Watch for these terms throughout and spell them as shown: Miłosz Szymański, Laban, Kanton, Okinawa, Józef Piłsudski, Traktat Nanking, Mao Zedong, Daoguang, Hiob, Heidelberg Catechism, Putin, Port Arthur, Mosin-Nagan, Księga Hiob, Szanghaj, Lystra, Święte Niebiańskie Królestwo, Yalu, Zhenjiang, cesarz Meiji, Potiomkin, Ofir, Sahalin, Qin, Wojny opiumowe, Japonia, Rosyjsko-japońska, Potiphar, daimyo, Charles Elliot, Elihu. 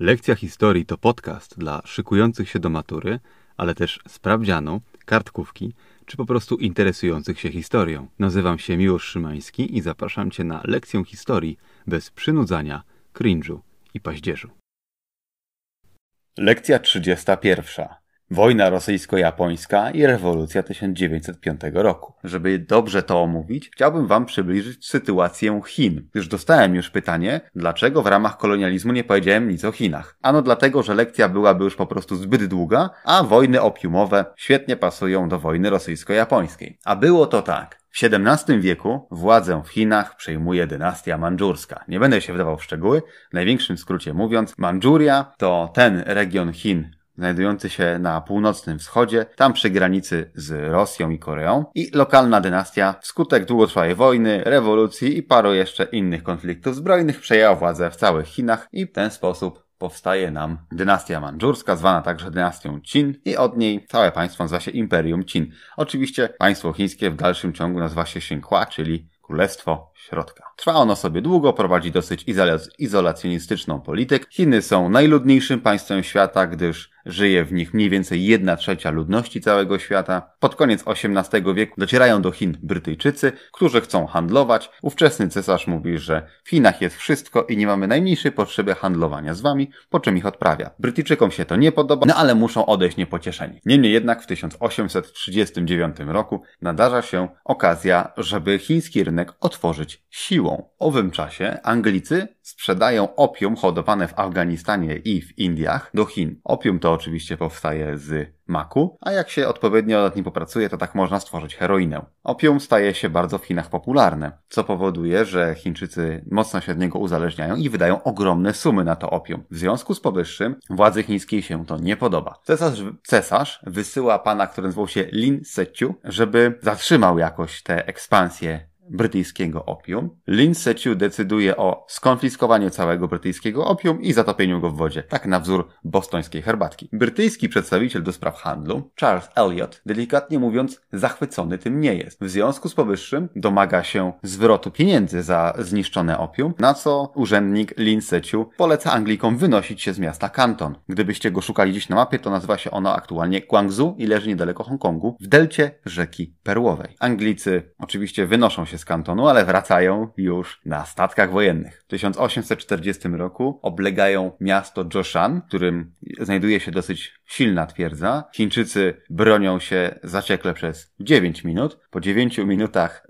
Lekcja historii to podcast dla szykujących się do matury, ale też sprawdzianu, kartkówki, czy po prostu interesujących się historią. Nazywam się Miłosz Szymański i zapraszam Cię na lekcję historii bez przynudzania, cringe'u i paździerzu. Lekcja 31. Wojna rosyjsko-japońska i rewolucja 1905 roku. Żeby dobrze to omówić, chciałbym Wam przybliżyć sytuację Chin, gdyż dostałem już pytanie, dlaczego w ramach kolonializmu nie powiedziałem nic o Chinach. Ano dlatego, że lekcja byłaby już po prostu zbyt długa, a wojny opiumowe świetnie pasują do wojny rosyjsko-japońskiej. A było to tak. W XVII wieku władzę w Chinach przejmuje dynastia mandżurska. Nie będę się wdawał w szczegóły. W największym skrócie mówiąc, Mandżuria to ten region Chin, znajdujący się na północnym wschodzie, tam przy granicy z Rosją i Koreą, i lokalna dynastia wskutek długotrwałej wojny, rewolucji i paru jeszcze innych konfliktów zbrojnych przejęła władzę w całych Chinach i w ten sposób powstaje nam dynastia mandżurska, zwana także dynastią Qin, i od niej całe państwo nazywa się Imperium Chin. Oczywiście państwo chińskie w dalszym ciągu nazywa się Xinhua, czyli Królestwo Środka. Trwa ono sobie długo, prowadzi dosyć izolacjonistyczną politykę. Chiny są najludniejszym państwem świata, gdyż żyje w nich mniej więcej 1/3 ludności całego świata. Pod koniec XVIII wieku docierają do Chin Brytyjczycy, którzy chcą handlować. Ówczesny cesarz mówi, że w Chinach jest wszystko i nie mamy najmniejszej potrzeby handlowania z wami, po czym ich odprawia. Brytyjczykom się to nie podoba, no ale muszą odejść niepocieszeni. Niemniej jednak w 1839 roku nadarza się okazja, żeby chiński rynek otworzyć siłą. W owym czasie Anglicy sprzedają opium hodowane w Afganistanie i w Indiach do Chin. Opium to oczywiście powstaje z maku, a jak się odpowiednio nad nim popracuje, to tak można stworzyć heroinę. Opium staje się bardzo w Chinach popularne, co powoduje, że Chińczycy mocno się od niego uzależniają i wydają ogromne sumy na to opium. W związku z powyższym władzy chińskiej się to nie podoba. Cesarz wysyła pana, który nazywał się Lin Zexu, żeby zatrzymał jakoś tę ekspansję brytyjskiego opium. Lin Zexu decyduje o skonfiskowaniu całego brytyjskiego opium i zatopieniu go w wodzie, tak na wzór bostońskiej herbatki. Brytyjski przedstawiciel do spraw handlu, Charles Elliot, delikatnie mówiąc, zachwycony tym nie jest. W związku z powyższym domaga się zwrotu pieniędzy za zniszczone opium, na co urzędnik Lin Zexu poleca Anglikom wynosić się z miasta Kanton. Gdybyście go szukali dziś na mapie, to nazywa się ono aktualnie Guangzhou i leży niedaleko Hongkongu, w delcie rzeki Perłowej. Anglicy oczywiście wynoszą się z Kantonu, ale wracają już na statkach wojennych. W 1840 roku oblegają miasto Joshan, w którym znajduje się dosyć silna twierdza. Chińczycy bronią się zaciekle przez 9 minut. Po 9 minutach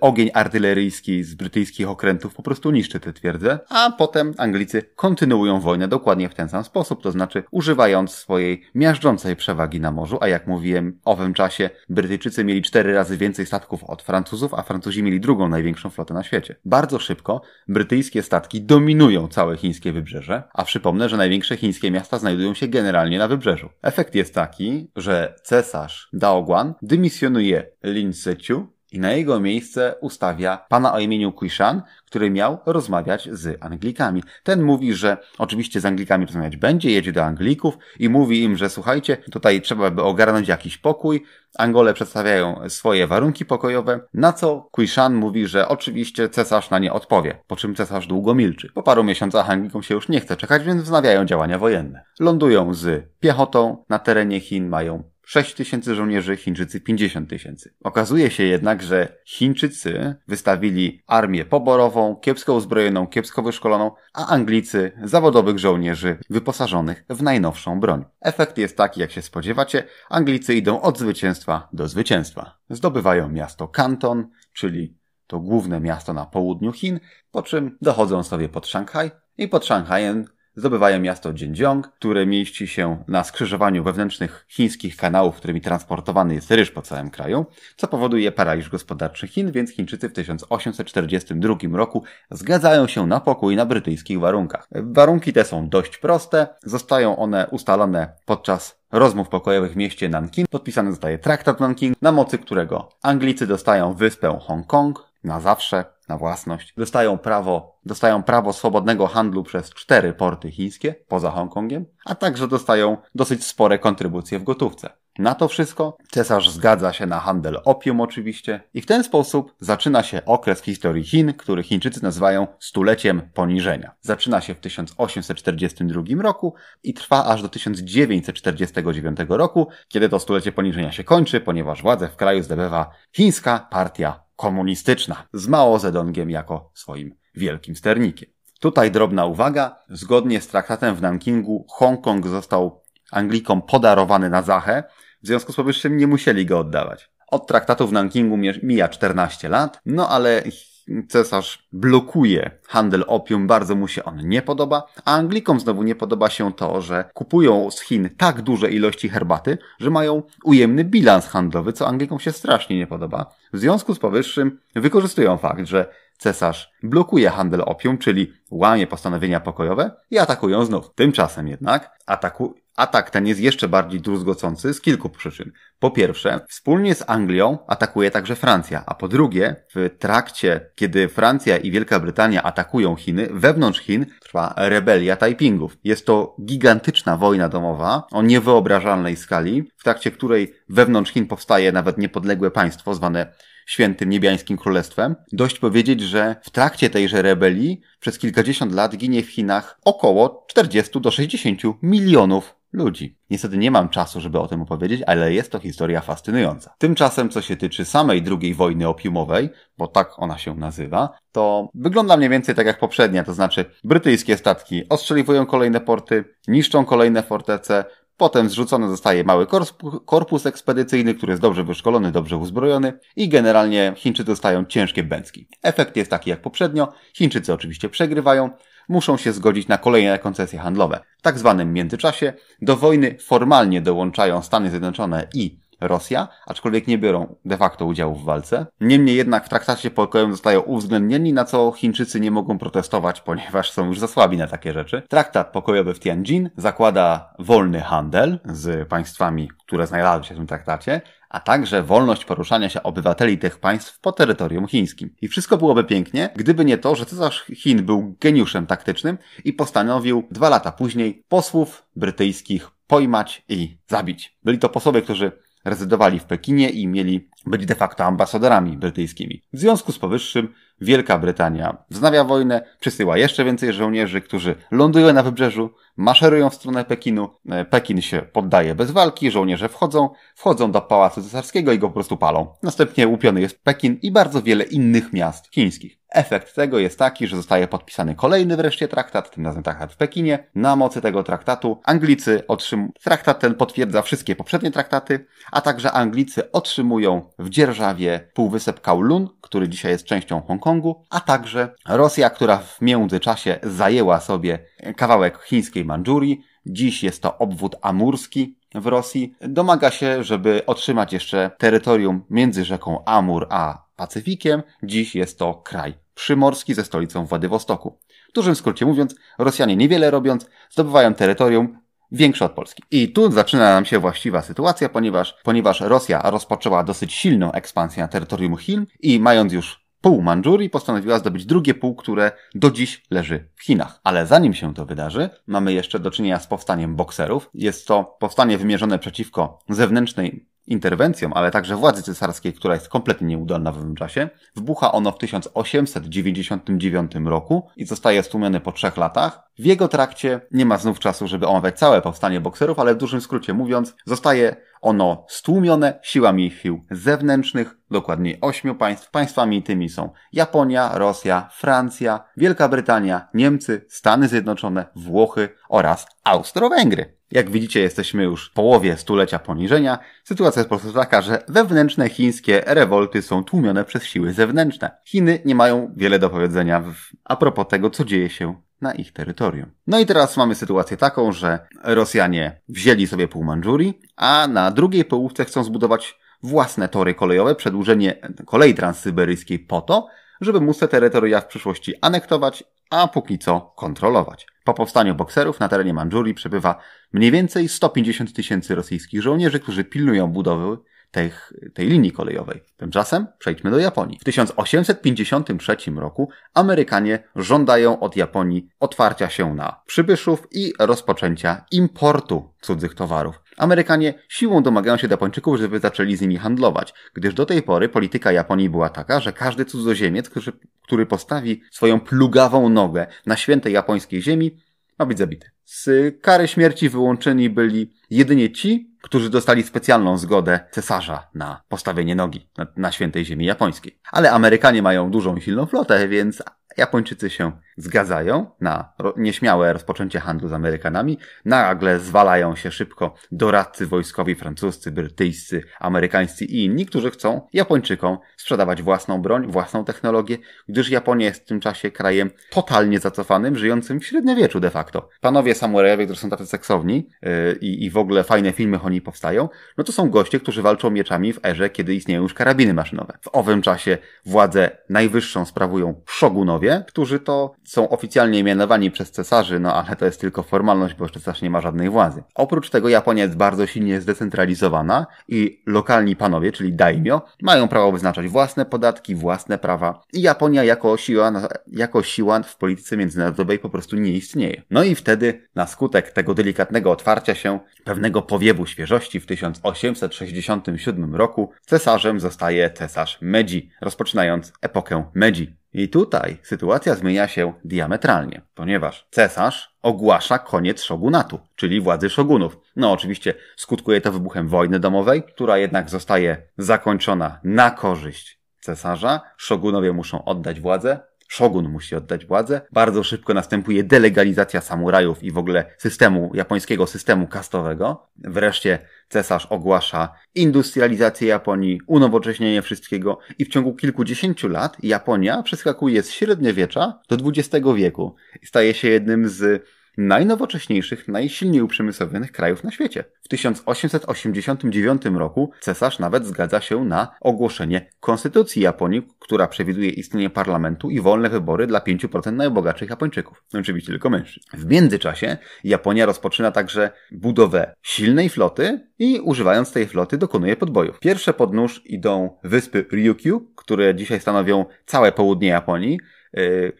ogień artyleryjski z brytyjskich okrętów po prostu niszczy tę twierdzę, a potem Anglicy kontynuują wojnę dokładnie w ten sam sposób, to znaczy używając swojej miażdżącej przewagi na morzu, a jak mówiłem, w owym czasie Brytyjczycy mieli 4 razy więcej statków od Francuzów, a Francuzi mieli drugą największą flotę na świecie. Bardzo szybko brytyjskie statki dominują całe chińskie wybrzeże, a przypomnę, że największe chińskie miasta znajdują się generalnie na wybrzeżu. Efekt jest taki, że cesarz Daoguang dymisjonuje Lin Zexu i na jego miejsce ustawia pana o imieniu Kuishan, który miał rozmawiać z Anglikami. Ten mówi, że oczywiście z Anglikami rozmawiać będzie, jedzie do Anglików i mówi im, że słuchajcie, tutaj trzeba by ogarnąć jakiś pokój. Angole przedstawiają swoje warunki pokojowe, na co Kuishan mówi, że oczywiście cesarz na nie odpowie, po czym cesarz długo milczy. Po paru miesiącach Anglikom się już nie chce czekać, więc wznawiają działania wojenne. Lądują z piechotą na terenie Chin, mają 6 000 żołnierzy, Chińczycy 50 000. Okazuje się jednak, że Chińczycy wystawili armię poborową, kiepsko uzbrojoną, kiepsko wyszkoloną, a Anglicy zawodowych żołnierzy wyposażonych w najnowszą broń. Efekt jest taki, jak się spodziewacie, Anglicy idą od zwycięstwa do zwycięstwa. Zdobywają miasto Kanton, czyli to główne miasto na południu Chin, po czym dochodzą sobie pod Szanghaj i pod Szanghajem zdobywają miasto Zhenjiang, które mieści się na skrzyżowaniu wewnętrznych chińskich kanałów, którymi transportowany jest ryż po całym kraju, co powoduje paraliż gospodarczy Chin, więc Chińczycy w 1842 roku zgadzają się na pokój na brytyjskich warunkach. Warunki te są dość proste, zostają one ustalone podczas rozmów pokojowych w mieście Nanking. Podpisany zostaje Traktat Nanking, na mocy którego Anglicy dostają wyspę Hongkong na zawsze, na własność. Dostają prawo swobodnego handlu przez 4 porty chińskie poza Hongkongiem, a także dostają dosyć spore kontrybucje w gotówce. Na to wszystko cesarz zgadza się na handel opium oczywiście i w ten sposób zaczyna się okres w historii Chin, który Chińczycy nazywają stuleciem poniżenia. Zaczyna się w 1842 roku i trwa aż do 1949 roku, kiedy to stulecie poniżenia się kończy, ponieważ władzę w kraju zdobywa Chińska Partia Komunistyczna z Mao Zedongiem jako swoim wielkim sternikiem. Tutaj drobna uwaga. Zgodnie z traktatem w Nankingu Hongkong został Anglikom podarowany na Zachę, w związku z powyższym nie musieli go oddawać. Od traktatu w Nankingu mija 14 lat, no ale cesarz blokuje handel opium, bardzo mu się on nie podoba, a Anglikom znowu nie podoba się to, że kupują z Chin tak duże ilości herbaty, że mają ujemny bilans handlowy, co Anglikom się strasznie nie podoba. W związku z powyższym wykorzystują fakt, że cesarz blokuje handel opium, czyli łamie postanowienia pokojowe i atakują znów. Tymczasem jednak atak ten jest jeszcze bardziej druzgocący z kilku przyczyn. Po pierwsze, wspólnie z Anglią atakuje także Francja, a po drugie, w trakcie, kiedy Francja i Wielka Brytania atakują Chiny, wewnątrz Chin trwa rebelia Tajpingów. Jest to gigantyczna wojna domowa o niewyobrażalnej skali, w trakcie której wewnątrz Chin powstaje nawet niepodległe państwo zwane Świętym Niebiańskim Królestwem. Dość powiedzieć, że w trakcie tejże rebelii przez kilkadziesiąt lat ginie w Chinach około 40 do 60 milionów ludzi. Niestety nie mam czasu, żeby o tym opowiedzieć, ale jest to historia fascynująca. Tymczasem, co się tyczy samej II wojny opiumowej, bo tak ona się nazywa, to wygląda mniej więcej tak jak poprzednia, to znaczy brytyjskie statki ostrzeliwują kolejne porty, niszczą kolejne fortece, potem zrzucony zostaje mały korpus ekspedycyjny, który jest dobrze wyszkolony, dobrze uzbrojony i generalnie Chińczycy dostają ciężkie bęcki. Efekt jest taki jak poprzednio, Chińczycy oczywiście przegrywają, muszą się zgodzić na kolejne koncesje handlowe. W tak zwanym międzyczasie do wojny formalnie dołączają Stany Zjednoczone i Rosja, aczkolwiek nie biorą de facto udziału w walce. Niemniej jednak w traktacie pokojowym zostają uwzględnieni, na co Chińczycy nie mogą protestować, ponieważ są już za słabi na takie rzeczy. Traktat pokojowy w Tianjin zakłada wolny handel z państwami, które znajdowały się w tym traktacie, a także wolność poruszania się obywateli tych państw po terytorium chińskim. I wszystko byłoby pięknie, gdyby nie to, że cesarz Chin był geniuszem taktycznym i postanowił 2 lata później posłów brytyjskich pojmać i zabić. Byli to posłowie, którzy rezydowali w Pekinie i mieli być de facto ambasadorami brytyjskimi. W związku z powyższym Wielka Brytania wznawia wojnę, przysyła jeszcze więcej żołnierzy, którzy lądują na wybrzeżu, maszerują w stronę Pekinu. Pekin się poddaje bez walki, żołnierze wchodzą do pałacu cesarskiego i go po prostu palą. Następnie łupiony jest Pekin i bardzo wiele innych miast chińskich. Efekt tego jest taki, że zostaje podpisany kolejny wreszcie traktat, tym razem traktat w Pekinie. Na mocy tego traktatu Anglicy otrzymują... Traktat ten potwierdza wszystkie poprzednie traktaty, a także Anglicy otrzymują w dzierżawie półwysep Kowloon, który dzisiaj jest częścią Hongkongu, a także Rosja, która w międzyczasie zajęła sobie kawałek chińskiej Mandżurii. Dziś jest to obwód amurski w Rosji. Domaga się, żeby otrzymać jeszcze terytorium między rzeką Amur a Pacyfikiem. Dziś jest to kraj przymorski ze stolicą Władywostoku. W dużym skrócie mówiąc, Rosjanie niewiele robiąc zdobywają terytorium większe od Polski. I tu zaczyna nam się właściwa sytuacja, ponieważ Rosja rozpoczęła dosyć silną ekspansję na terytorium Chin i mając już pół Mandżurii postanowiła zdobyć drugie pół, które do dziś leży w Chinach. Ale zanim się to wydarzy, mamy jeszcze do czynienia z powstaniem bokserów. Jest to powstanie wymierzone przeciwko zewnętrznej interwencjom, ale także władzy cesarskiej, która jest kompletnie nieudolna w tym czasie. Wbucha ono w 1899 roku i zostaje stłumione po 3 latach. W jego trakcie nie ma znów czasu, żeby omawiać całe powstanie bokserów, ale w dużym skrócie mówiąc, zostaje ono stłumione siłami sił zewnętrznych, dokładniej 8 państw. Państwami tymi są Japonia, Rosja, Francja, Wielka Brytania, Niemcy, Stany Zjednoczone, Włochy oraz Austro-Węgry. Jak widzicie, jesteśmy już w połowie stulecia poniżenia. Sytuacja jest po prostu taka, że wewnętrzne chińskie rewolty są tłumione przez siły zewnętrzne. Chiny nie mają wiele do powiedzenia a propos tego, co dzieje się na ich terytorium. No i teraz mamy sytuację taką, że Rosjanie wzięli sobie pół Mandżurii, a na drugiej połówce chcą zbudować własne tory kolejowe, przedłużenie kolei transsyberyjskiej po to, żeby móc te terytoria w przyszłości anektować, a póki co kontrolować. Po powstaniu bokserów na terenie Mandżurii przebywa mniej więcej 150 tysięcy rosyjskich żołnierzy, którzy pilnują budowy tej linii kolejowej. Tymczasem przejdźmy do Japonii. W 1853 roku Amerykanie żądają od Japonii otwarcia się na przybyszów i rozpoczęcia importu cudzych towarów. Amerykanie siłą domagają się Japończyków, żeby zaczęli z nimi handlować, gdyż do tej pory polityka Japonii była taka, że każdy cudzoziemiec, który postawi swoją plugawą nogę na świętej japońskiej ziemi, ma być zabity. Z kary śmierci wyłączeni byli jedynie ci, którzy dostali specjalną zgodę cesarza na postawienie nogi na świętej ziemi japońskiej. Ale Amerykanie mają dużą i silną flotę, więc Japończycy się zgadzają na nieśmiałe rozpoczęcie handlu z Amerykanami. Nagle zwalają się szybko doradcy wojskowi francuscy, brytyjscy, amerykańscy i inni, którzy chcą Japończykom sprzedawać własną broń, własną technologię, gdyż Japonia jest w tym czasie krajem totalnie zacofanym, żyjącym w średniowieczu de facto. Panowie samurajowie, którzy są tacy seksowni i w ogóle fajne filmy o nich powstają, no to są goście, którzy walczą mieczami w erze, kiedy istnieją już karabiny maszynowe. W owym czasie władzę najwyższą sprawują szogunowie, którzy to są oficjalnie mianowani przez cesarzy, no ale to jest tylko formalność, bo cesarz nie ma żadnej władzy. Oprócz tego Japonia jest bardzo silnie zdecentralizowana i lokalni panowie, czyli daimyo, mają prawo wyznaczać własne podatki, własne prawa i Japonia jako siła w polityce międzynarodowej po prostu nie istnieje. No i wtedy na skutek tego delikatnego otwarcia się, pewnego powiewu świeżości w 1867 roku cesarzem zostaje cesarz Meiji, rozpoczynając epokę Meiji. I tutaj sytuacja zmienia się diametralnie, ponieważ cesarz ogłasza koniec szogunatu, czyli władzy szogunów. No oczywiście skutkuje to wybuchem wojny domowej, która jednak zostaje zakończona na korzyść cesarza. Szogunowie muszą oddać władzę. Szogun musi oddać władzę. Bardzo szybko następuje delegalizacja samurajów i w ogóle japońskiego systemu kastowego. Wreszcie cesarz ogłasza industrializację Japonii, unowocześnienie wszystkiego i w ciągu kilkudziesięciu lat Japonia przeskakuje z średniowiecza do XX wieku. Staje się jednym z najnowocześniejszych, najsilniej uprzemysłowionych krajów na świecie. W 1889 roku cesarz nawet zgadza się na ogłoszenie konstytucji Japonii, która przewiduje istnienie parlamentu i wolne wybory dla 5% najbogatszych Japończyków. Oczywiście tylko mężczyzn. W międzyczasie Japonia rozpoczyna także budowę silnej floty i używając tej floty dokonuje podbojów. Pierwsze pod nóż idą wyspy Ryukyu, które dzisiaj stanowią całe południe Japonii.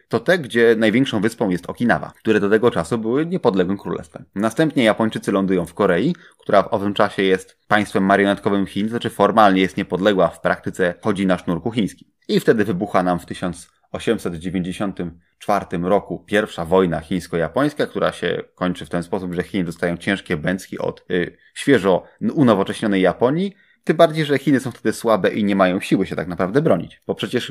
To te, gdzie największą wyspą jest Okinawa, które do tego czasu były niepodległym królestwem. Następnie Japończycy lądują w Korei, która w owym czasie jest państwem marionetkowym Chin, znaczy formalnie jest niepodległa, w praktyce chodzi na sznurku chińskim. I wtedy wybucha nam w 1894 roku pierwsza wojna chińsko-japońska, która się kończy w ten sposób, że Chiny dostają ciężkie bęcki od świeżo unowocześnionej Japonii. Tym bardziej, że Chiny są wtedy słabe i nie mają siły się tak naprawdę bronić.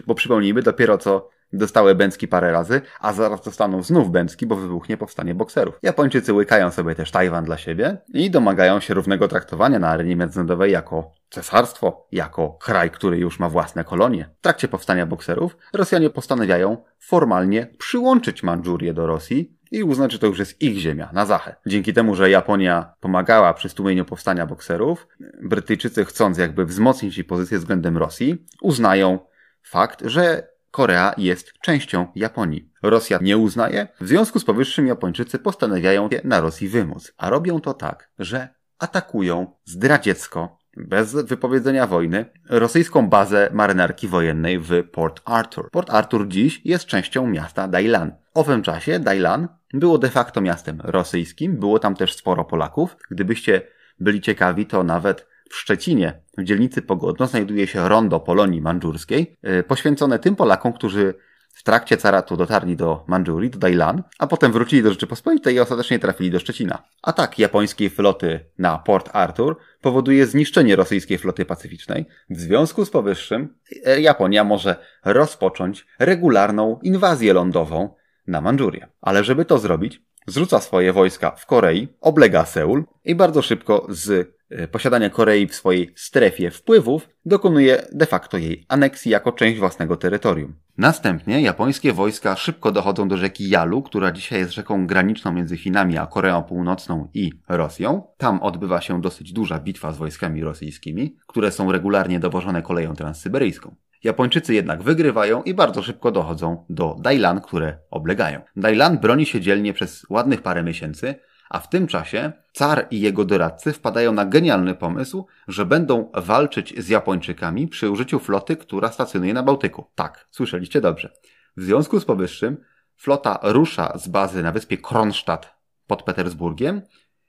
Bo przypomnijmy, dopiero co dostały bęcki parę razy, a zaraz dostaną znów bęcki, bo wybuchnie powstanie bokserów. Japończycy łykają sobie też Tajwan dla siebie i domagają się równego traktowania na arenie międzynarodowej jako cesarstwo, jako kraj, który już ma własne kolonie. W trakcie powstania bokserów Rosjanie postanawiają formalnie przyłączyć Mandżurię do Rosji i uznać, że to już jest ich ziemia, na zachę. Dzięki temu, że Japonia pomagała przy stłumieniu powstania bokserów, Brytyjczycy, chcąc jakby wzmocnić jej pozycję względem Rosji, uznają fakt, że Korea jest częścią Japonii. Rosja nie uznaje, w związku z powyższym Japończycy postanawiają na Rosji wymóc. A robią to tak, że atakują zdradziecko, bez wypowiedzenia wojny, rosyjską bazę marynarki wojennej w Port Arthur. Port Arthur dziś jest częścią miasta Dailan. W owym czasie Dailan było de facto miastem rosyjskim, było tam też sporo Polaków. Gdybyście byli ciekawi, to nawet w Szczecinie, w dzielnicy Pogodno, znajduje się rondo Polonii Mandżurskiej, poświęcone tym Polakom, którzy w trakcie caratu dotarli do Mandżurii, do Dailan, a potem wrócili do Rzeczypospolitej i ostatecznie trafili do Szczecina. Atak japońskiej floty na Port Arthur powoduje zniszczenie rosyjskiej floty pacyficznej. W związku z powyższym Japonia może rozpocząć regularną inwazję lądową na Mandżurię. Ale żeby to zrobić, zrzuca swoje wojska w Korei, oblega Seul i bardzo szybko z posiadania Korei w swojej strefie wpływów dokonuje de facto jej aneksji jako część własnego terytorium. Następnie japońskie wojska szybko dochodzą do rzeki Yalu, która dzisiaj jest rzeką graniczną między Chinami a Koreą Północną i Rosją. Tam odbywa się dosyć duża bitwa z wojskami rosyjskimi, które są regularnie dowożone koleją transsyberyjską. Japończycy jednak wygrywają i bardzo szybko dochodzą do Dailan, które oblegają. Dailan broni się dzielnie przez ładnych parę miesięcy, a w tym czasie car i jego doradcy wpadają na genialny pomysł, że będą walczyć z Japończykami przy użyciu floty, która stacjonuje na Bałtyku. Tak, słyszeliście dobrze. W związku z powyższym flota rusza z bazy na wyspie Kronstadt pod Petersburgiem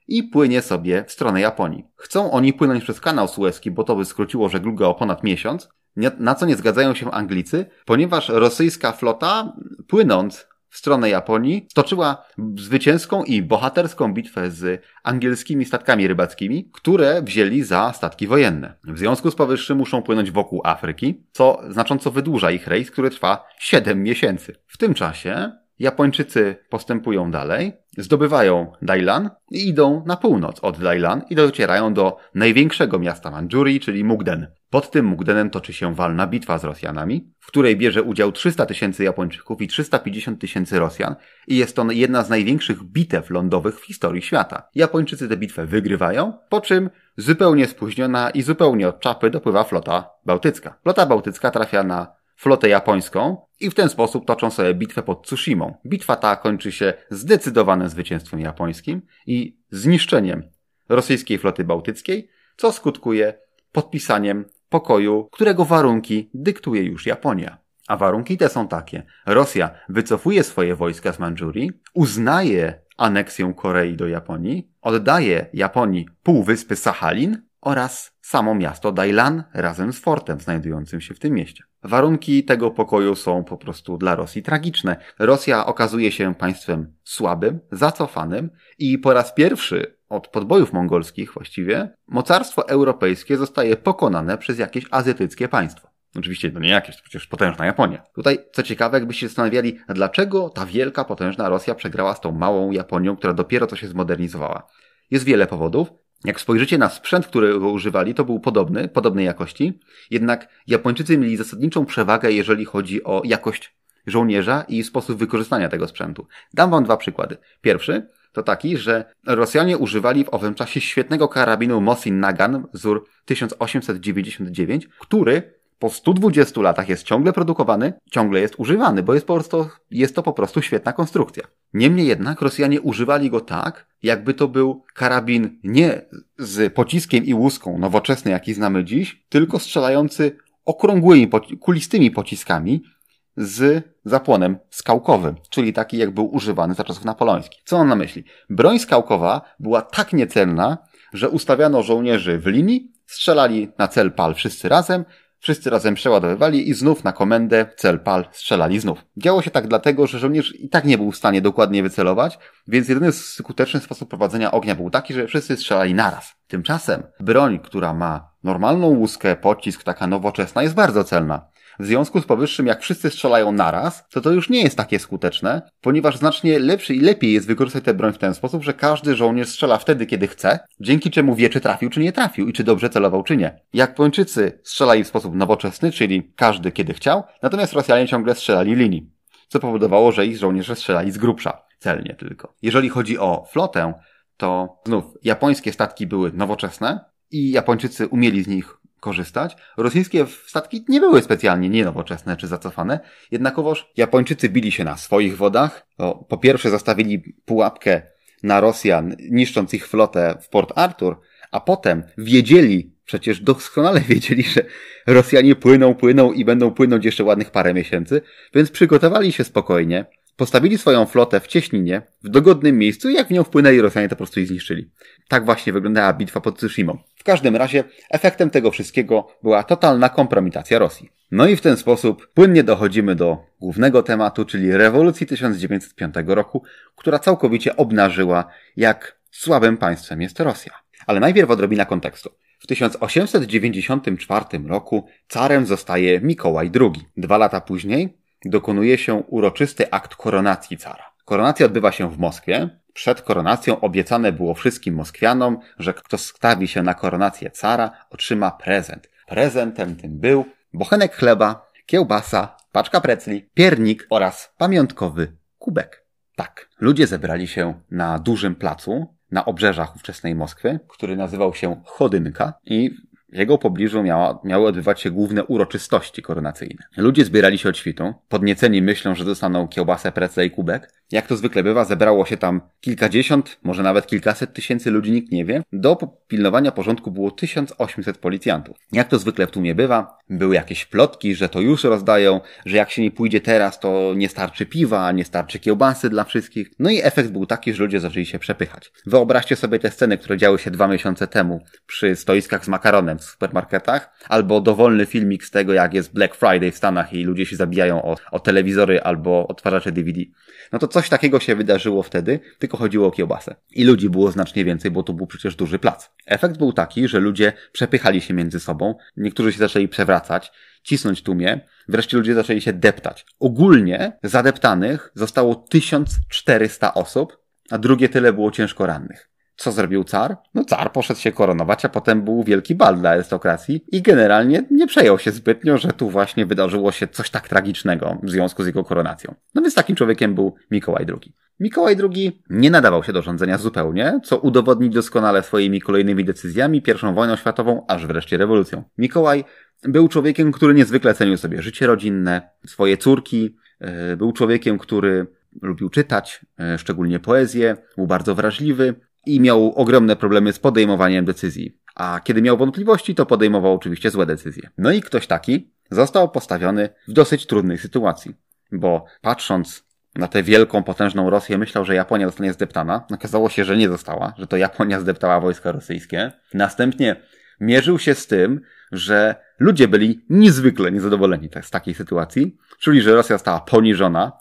i płynie sobie w stronę Japonii. Chcą oni płynąć przez kanał Sueski, bo to by skróciło żeglugę o ponad miesiąc, na co nie zgadzają się Anglicy, ponieważ rosyjska flota, płynąc w stronę Japonii, stoczyła zwycięską i bohaterską bitwę z angielskimi statkami rybackimi, które wzięli za statki wojenne. W związku z powyższym muszą płynąć wokół Afryki, co znacząco wydłuża ich rejs, który trwa 7 miesięcy. W tym czasie Japończycy postępują dalej, zdobywają Dajlan i idą na północ od Dajlan i docierają do największego miasta Mandżurii, czyli Mukden. Pod tym Mukdenem toczy się walna bitwa z Rosjanami, w której bierze udział 300 000 Japończyków i 350 000 Rosjan i jest to jedna z największych bitew lądowych w historii świata. Japończycy tę bitwę wygrywają, po czym zupełnie spóźniona i zupełnie od czapy dopływa flota bałtycka. Flota bałtycka trafia na flotę japońską i w ten sposób toczą sobie bitwę pod Tsushimą. Bitwa ta kończy się zdecydowanym zwycięstwem japońskim i zniszczeniem rosyjskiej floty bałtyckiej, co skutkuje podpisaniem pokoju, którego warunki dyktuje już Japonia. A warunki te są takie. Rosja wycofuje swoje wojska z Mandżurii, uznaje aneksję Korei do Japonii, oddaje Japonii półwyspy Sahalin oraz samo miasto Dajlan razem z fortem znajdującym się w tym mieście. Warunki tego pokoju są po prostu dla Rosji tragiczne. Rosja okazuje się państwem słabym, zacofanym i po raz pierwszy od podbojów mongolskich właściwie mocarstwo europejskie zostaje pokonane przez jakieś azjatyckie państwo. Oczywiście to nie jakieś, to przecież potężna Japonia. Tutaj, co ciekawe, jakbyście się zastanawiali, dlaczego ta wielka, potężna Rosja przegrała z tą małą Japonią, która dopiero co się zmodernizowała. Jest wiele powodów. Jak spojrzycie na sprzęt, którego używali, to był podobnej jakości, jednak Japończycy mieli zasadniczą przewagę, jeżeli chodzi o jakość żołnierza i sposób wykorzystania tego sprzętu. Dam wam 2 przykłady. Pierwszy to taki, że Rosjanie używali w owym czasie świetnego karabinu Mosin-Nagan wzór 1899, który po 120 latach jest ciągle produkowany, ciągle jest używany, bo jest to po prostu świetna konstrukcja. Niemniej jednak Rosjanie używali go tak, jakby to był karabin nie z pociskiem i łuską nowoczesny, jaki znamy dziś, tylko strzelający okrągłymi, kulistymi pociskami z zapłonem skałkowym, czyli taki, jak był używany za czasów napoleońskich. Co on na myśli? Broń skałkowa była tak niecelna, że ustawiano żołnierzy w linii, strzelali na cel pal wszyscy razem przeładowywali i znów na komendę cel pal strzelali znów. Działo się tak dlatego, że żołnierz i tak nie był w stanie dokładnie wycelować, więc jedyny skuteczny sposób prowadzenia ognia był taki, że wszyscy strzelali naraz. Tymczasem broń, która ma normalną łuskę, pocisk, taka nowoczesna, jest bardzo celna. W związku z powyższym, jak wszyscy strzelają naraz, to już nie jest takie skuteczne, ponieważ znacznie lepszy i lepiej jest wykorzystać tę broń w ten sposób, że każdy żołnierz strzela wtedy, kiedy chce, dzięki czemu wie, czy trafił, czy nie trafił i czy dobrze celował, czy nie. Japończycy strzelali w sposób nowoczesny, czyli każdy kiedy chciał, natomiast Rosjanie ciągle strzelali linii, co powodowało, że ich żołnierze strzelali z grubsza, celnie tylko. Jeżeli chodzi o flotę, to znów japońskie statki były nowoczesne i Japończycy umieli z nich korzystać. Rosyjskie statki nie były specjalnie nienowoczesne czy zacofane, jednakowoż Japończycy bili się na swoich wodach. Po pierwsze zostawili pułapkę na Rosjan, niszcząc ich flotę w Port Arthur, a potem doskonale wiedzieli, że Rosjanie płyną i będą płynąć jeszcze ładnych parę miesięcy, więc przygotowali się spokojnie, postawili swoją flotę w cieśninie, w dogodnym miejscu i jak w nią wpłynęli Rosjanie, to po prostu ich zniszczyli. Tak właśnie wyglądała bitwa pod Tsushimą. W każdym razie efektem tego wszystkiego była totalna kompromitacja Rosji. No i w ten sposób płynnie dochodzimy do głównego tematu, czyli rewolucji 1905 roku, która całkowicie obnażyła, jak słabym państwem jest Rosja. Ale najpierw odrobina kontekstu. W 1894 roku carem zostaje Mikołaj II. 2 lata później dokonuje się uroczysty akt koronacji cara. Koronacja odbywa się w Moskwie. Przed koronacją obiecane było wszystkim Moskwianom, że kto stawi się na koronację cara, otrzyma prezent. Prezentem tym był bochenek chleba, kiełbasa, paczka precli, piernik oraz pamiątkowy kubek. Tak, ludzie zebrali się na dużym placu na obrzeżach ówczesnej Moskwy, który nazywał się Chodynka i w jego pobliżu miały odbywać się główne uroczystości koronacyjne. Ludzie zbierali się od świtu, podnieceni myślą, że dostaną kiełbasę, precle i kubek, Jak to zwykle bywa, zebrało się tam kilkadziesiąt, może nawet kilkaset tysięcy ludzi, nikt nie wie. Do pilnowania porządku było 1800 policjantów. Jak to zwykle w tłumie bywa, były jakieś plotki, że to już rozdają, że jak się nie pójdzie teraz, to nie starczy piwa, nie starczy kiełbasy dla wszystkich. No i efekt był taki, że ludzie zaczęli się przepychać. Wyobraźcie sobie te sceny, które działy się 2 miesiące temu przy stoiskach z makaronem w supermarketach, albo dowolny filmik z tego, jak jest Black Friday w Stanach i ludzie się zabijają o telewizory albo odtwarzacze DVD. No to coś takiego się wydarzyło wtedy, tylko chodziło o kiełbasę. I ludzi było znacznie więcej, bo to był przecież duży plac. Efekt był taki, że ludzie przepychali się między sobą, niektórzy się zaczęli przewracać, cisnąć tłumie, wreszcie ludzie zaczęli się deptać. Ogólnie zadeptanych zostało 1400 osób, a drugie tyle było ciężko rannych. Co zrobił car? No car poszedł się koronować, a potem był wielki bal dla arystokracji i generalnie nie przejął się zbytnio, że tu właśnie wydarzyło się coś tak tragicznego w związku z jego koronacją. No więc takim człowiekiem był Mikołaj II. Mikołaj II nie nadawał się do rządzenia zupełnie, co udowodnił doskonale swoimi kolejnymi decyzjami, I wojną światową, aż wreszcie rewolucją. Mikołaj był człowiekiem, który niezwykle cenił sobie życie rodzinne, swoje córki, był człowiekiem, który lubił czytać, szczególnie poezję, był bardzo wrażliwy, i miał ogromne problemy z podejmowaniem decyzji. A kiedy miał wątpliwości, to podejmował oczywiście złe decyzje. No i ktoś taki został postawiony w dosyć trudnej sytuacji. Bo patrząc na tę wielką, potężną Rosję, myślał, że Japonia zostanie zdeptana. Okazało się, że nie została, że to Japonia zdeptała wojska rosyjskie. Następnie mierzył się z tym, że ludzie byli niezwykle niezadowoleni z takiej sytuacji, czyli że Rosja została poniżona.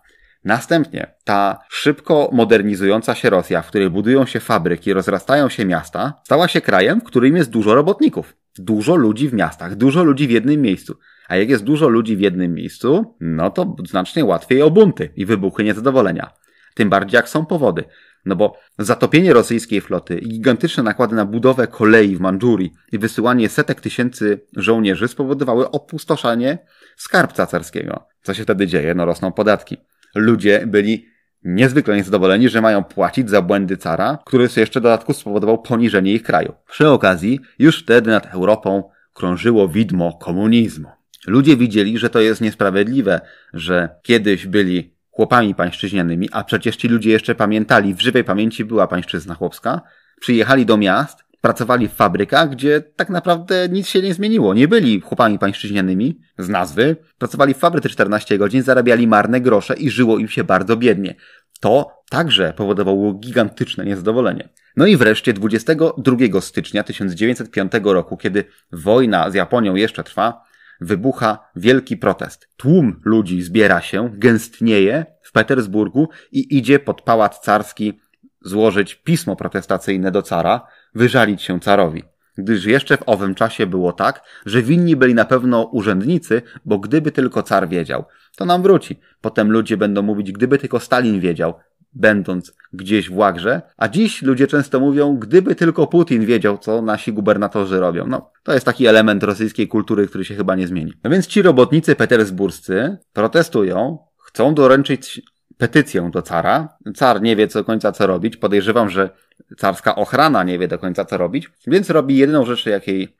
Następnie ta szybko modernizująca się Rosja, w której budują się fabryki, rozrastają się miasta, stała się krajem, w którym jest dużo robotników. Dużo ludzi w miastach, dużo ludzi w jednym miejscu. A jak jest dużo ludzi w jednym miejscu, no to znacznie łatwiej o bunty i wybuchy niezadowolenia. Tym bardziej jak są powody. No bo zatopienie rosyjskiej floty i gigantyczne nakłady na budowę kolei w Mandżurii i wysyłanie setek tysięcy żołnierzy spowodowały opustoszenie skarbca carskiego. Co się wtedy dzieje? No rosną podatki. Ludzie byli niezwykle niezadowoleni, że mają płacić za błędy cara, który jeszcze w dodatku spowodował poniżenie ich kraju. Przy okazji już wtedy nad Europą krążyło widmo komunizmu. Ludzie widzieli, że to jest niesprawiedliwe, że kiedyś byli chłopami pańszczyźnianymi, a przecież ci ludzie jeszcze pamiętali, w żywej pamięci była pańszczyzna chłopska, przyjechali do miast, pracowali w fabrykach, gdzie tak naprawdę nic się nie zmieniło. Nie byli chłopami pańszczyźnianymi z nazwy. Pracowali w fabryce 14 godzin, zarabiali marne grosze i żyło im się bardzo biednie. To także powodowało gigantyczne niezadowolenie. No i wreszcie 22 stycznia 1905 roku, kiedy wojna z Japonią jeszcze trwa, wybucha wielki protest. Tłum ludzi zbiera się, gęstnieje w Petersburgu i idzie pod pałac carski złożyć pismo protestacyjne do cara, wyżalić się carowi. Gdyż jeszcze w owym czasie było tak, że winni byli na pewno urzędnicy, bo gdyby tylko car wiedział, to nam wróci. Potem ludzie będą mówić, gdyby tylko Stalin wiedział, będąc gdzieś w łagrze. A dziś ludzie często mówią, gdyby tylko Putin wiedział, co nasi gubernatorzy robią. No, to jest taki element rosyjskiej kultury, który się chyba nie zmieni. No więc ci robotnicy petersburscy protestują, chcą doręczyć petycję do cara. Car nie wie do końca co robić. Podejrzewam, że carska ochrana nie wie do końca co robić, więc robi jedną rzecz,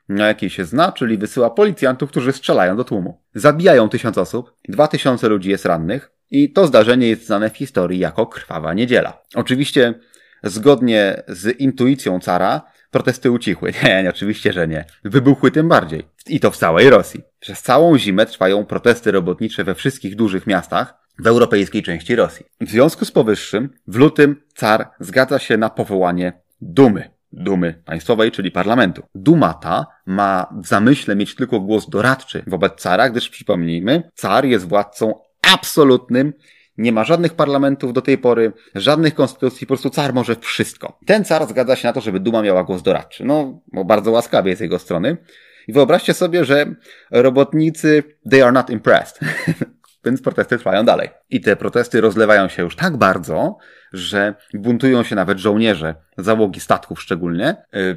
na jakiej się zna, czyli wysyła policjantów, którzy strzelają do tłumu. Zabijają 1000 osób, 2000 ludzi jest rannych i to zdarzenie jest znane w historii jako Krwawa Niedziela. Oczywiście zgodnie z intuicją cara protesty ucichły. Nie, oczywiście, że nie. Wybuchły tym bardziej. I to w całej Rosji. Przez całą zimę trwają protesty robotnicze we wszystkich dużych miastach, w europejskiej części Rosji. W związku z powyższym w lutym car zgadza się na powołanie Dumy Państwowej, czyli parlamentu. Duma ta ma w zamyśle mieć tylko głos doradczy wobec cara, gdyż przypomnijmy, car jest władcą absolutnym, nie ma żadnych parlamentów do tej pory, żadnych konstytucji, po prostu car może wszystko. Ten car zgadza się na to, żeby Duma miała głos doradczy. No, bo bardzo łaskawie z jego strony. I wyobraźcie sobie, że robotnicy, they are not impressed. Więc protesty trwają dalej. I te protesty rozlewają się już tak bardzo, że buntują się nawet żołnierze, załogi statków szczególnie.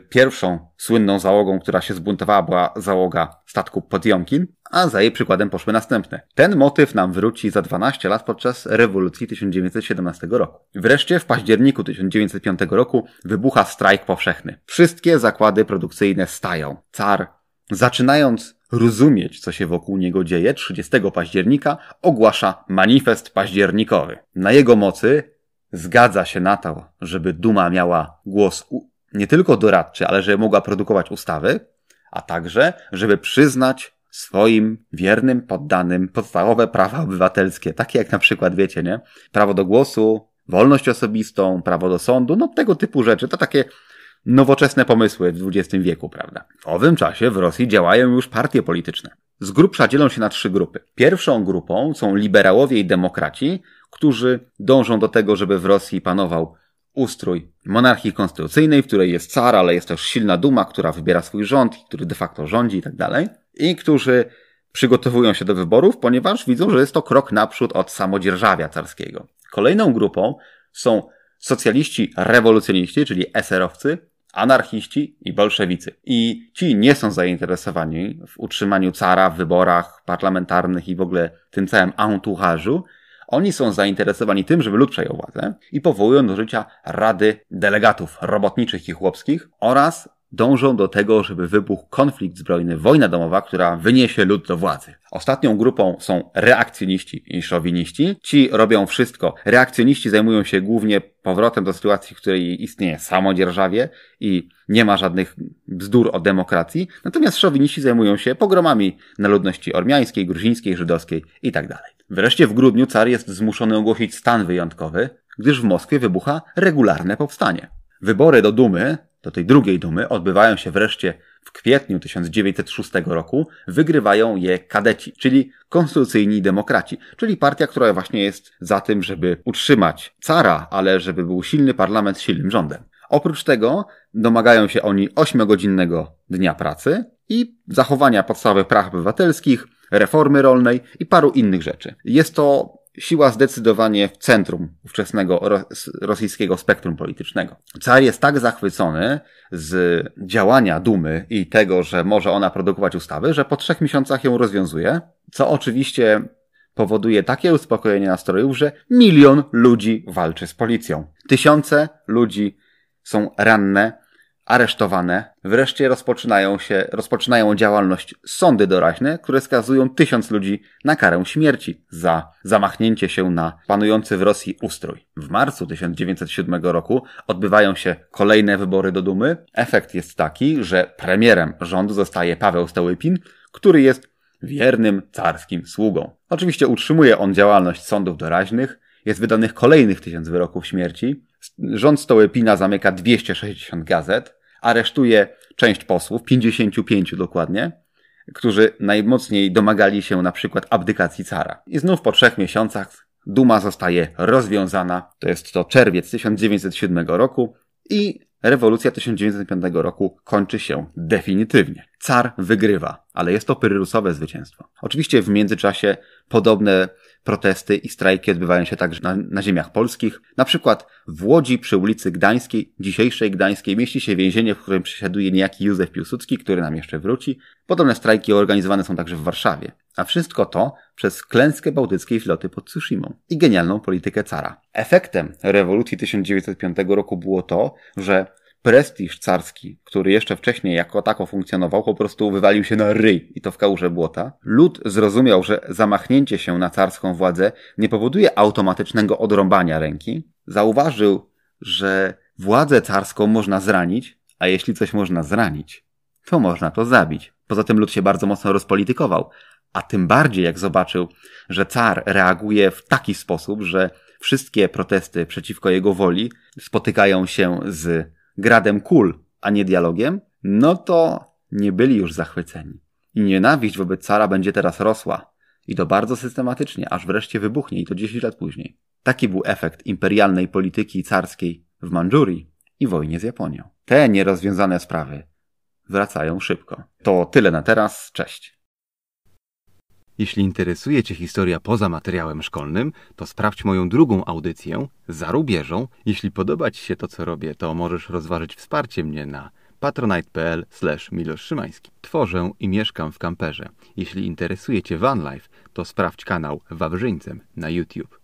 Pierwszą słynną załogą, która się zbuntowała, była załoga statku Potiomkin, a za jej przykładem poszły następne. Ten motyw nam wróci za 12 lat podczas rewolucji 1917 roku. Wreszcie w październiku 1905 roku wybucha strajk powszechny. Wszystkie zakłady produkcyjne stają. Car, zaczynając rozumieć, co się wokół niego dzieje, 30 października ogłasza manifest październikowy. Na jego mocy zgadza się na to, żeby Duma miała głos nie tylko doradczy, ale żeby mogła produkować ustawy, a także żeby przyznać swoim wiernym poddanym podstawowe prawa obywatelskie, takie jak na przykład, wiecie, nie? Prawo do głosu, wolność osobistą, prawo do sądu, no tego typu rzeczy. To takie nowoczesne pomysły w XX wieku, prawda? W owym czasie w Rosji działają już partie polityczne. Z grubsza dzielą się na trzy grupy. Pierwszą grupą są liberałowie i demokraci, którzy dążą do tego, żeby w Rosji panował ustrój monarchii konstytucyjnej, w której jest car, ale jest też silna duma, która wybiera swój rząd, który de facto rządzi i tak dalej. I którzy przygotowują się do wyborów, ponieważ widzą, że jest to krok naprzód od samodzierżawia carskiego. Kolejną grupą są socjaliści rewolucjoniści, czyli eserowcy, anarchiści i bolszewicy. I ci nie są zainteresowani w utrzymaniu cara w wyborach parlamentarnych i w ogóle tym całym entourage'u. Oni są zainteresowani tym, żeby lud przejął władzę i powołują do życia rady delegatów robotniczych i chłopskich oraz dążą do tego, żeby wybuchł konflikt zbrojny, wojna domowa, która wyniesie lud do władzy. Ostatnią grupą są reakcjoniści i szowiniści. Ci robią wszystko. Reakcjoniści zajmują się głównie powrotem do sytuacji, w której istnieje samodzierżawie i nie ma żadnych bzdur o demokracji. Natomiast szowiniści zajmują się pogromami na ludności ormiańskiej, gruzińskiej, żydowskiej itd. Wreszcie w grudniu car jest zmuszony ogłosić stan wyjątkowy, gdyż w Moskwie wybucha regularne powstanie. Wybory do Dumy, do tej drugiej Dumy, odbywają się wreszcie w kwietniu 1906 roku. Wygrywają je kadeci, czyli konstytucyjni demokraci, czyli partia, która właśnie jest za tym, żeby utrzymać cara, ale żeby był silny parlament z silnym rządem. Oprócz tego domagają się oni 8-godzinnego dnia pracy i zachowania podstawowych praw obywatelskich, reformy rolnej i paru innych rzeczy. Jest to siła zdecydowanie w centrum ówczesnego rosyjskiego spektrum politycznego. Car jest tak zachwycony z działania Dumy i tego, że może ona produkować ustawy, że po 3 miesiącach ją rozwiązuje, co oczywiście powoduje takie uspokojenie nastrojów, że 1 milion ludzi walczy z policją. Tysiące ludzi są ranne, aresztowane. Wreszcie rozpoczynają działalność sądy doraźne, które skazują 1000 ludzi na karę śmierci za zamachnięcie się na panujący w Rosji ustrój. W marcu 1907 roku odbywają się kolejne wybory do Dumy. Efekt jest taki, że premierem rządu zostaje Paweł Stołypin, który jest wiernym carskim sługą. Oczywiście utrzymuje on działalność sądów doraźnych, jest wydanych kolejnych 1000 wyroków śmierci. Rząd Stołypina zamyka 260 gazet, aresztuje część posłów, 55 dokładnie, którzy najmocniej domagali się na przykład abdykacji cara. I znów po 3 miesiącach Duma zostaje rozwiązana, to jest to czerwiec 1907 roku i rewolucja 1905 roku kończy się definitywnie. Car wygrywa, ale jest to pyrrusowe zwycięstwo. Oczywiście w międzyczasie podobne protesty i strajki odbywają się także na ziemiach polskich. Na przykład w Łodzi przy ulicy Gdańskiej, dzisiejszej Gdańskiej, mieści się więzienie, w którym przesiaduje niejaki Józef Piłsudski, który nam jeszcze wróci. Podobne strajki organizowane są także w Warszawie. A wszystko to przez klęskę bałtyckiej floty pod Tsushimą i genialną politykę cara. Efektem rewolucji 1905 roku było to, że prestiż carski, który jeszcze wcześniej jako tako funkcjonował, po prostu wywalił się na ryj i to w kałuże błota. Lud zrozumiał, że zamachnięcie się na carską władzę nie powoduje automatycznego odrąbania ręki. Zauważył, że władzę carską można zranić, a jeśli coś można zranić, to można to zabić. Poza tym lud się bardzo mocno rozpolitykował, a tym bardziej jak zobaczył, że car reaguje w taki sposób, że wszystkie protesty przeciwko jego woli spotykają się z gradem kul, a nie dialogiem, no to nie byli już zachwyceni. I nienawiść wobec cara będzie teraz rosła. I to bardzo systematycznie, aż wreszcie wybuchnie i to 10 lat później. Taki był efekt imperialnej polityki carskiej w Mandżurii i wojnie z Japonią. Te nierozwiązane sprawy wracają szybko. To tyle na teraz. Cześć. Jeśli interesuje Cię historia poza materiałem szkolnym, to sprawdź moją drugą audycję, Za rubieżą. Jeśli podoba Ci się to, co robię, to możesz rozważyć wsparcie mnie na patronite.pl/Milosz Szymański. Tworzę i mieszkam w kamperze. Jeśli interesuje Cię vanlife, to sprawdź kanał Wawrzyńcem na YouTube.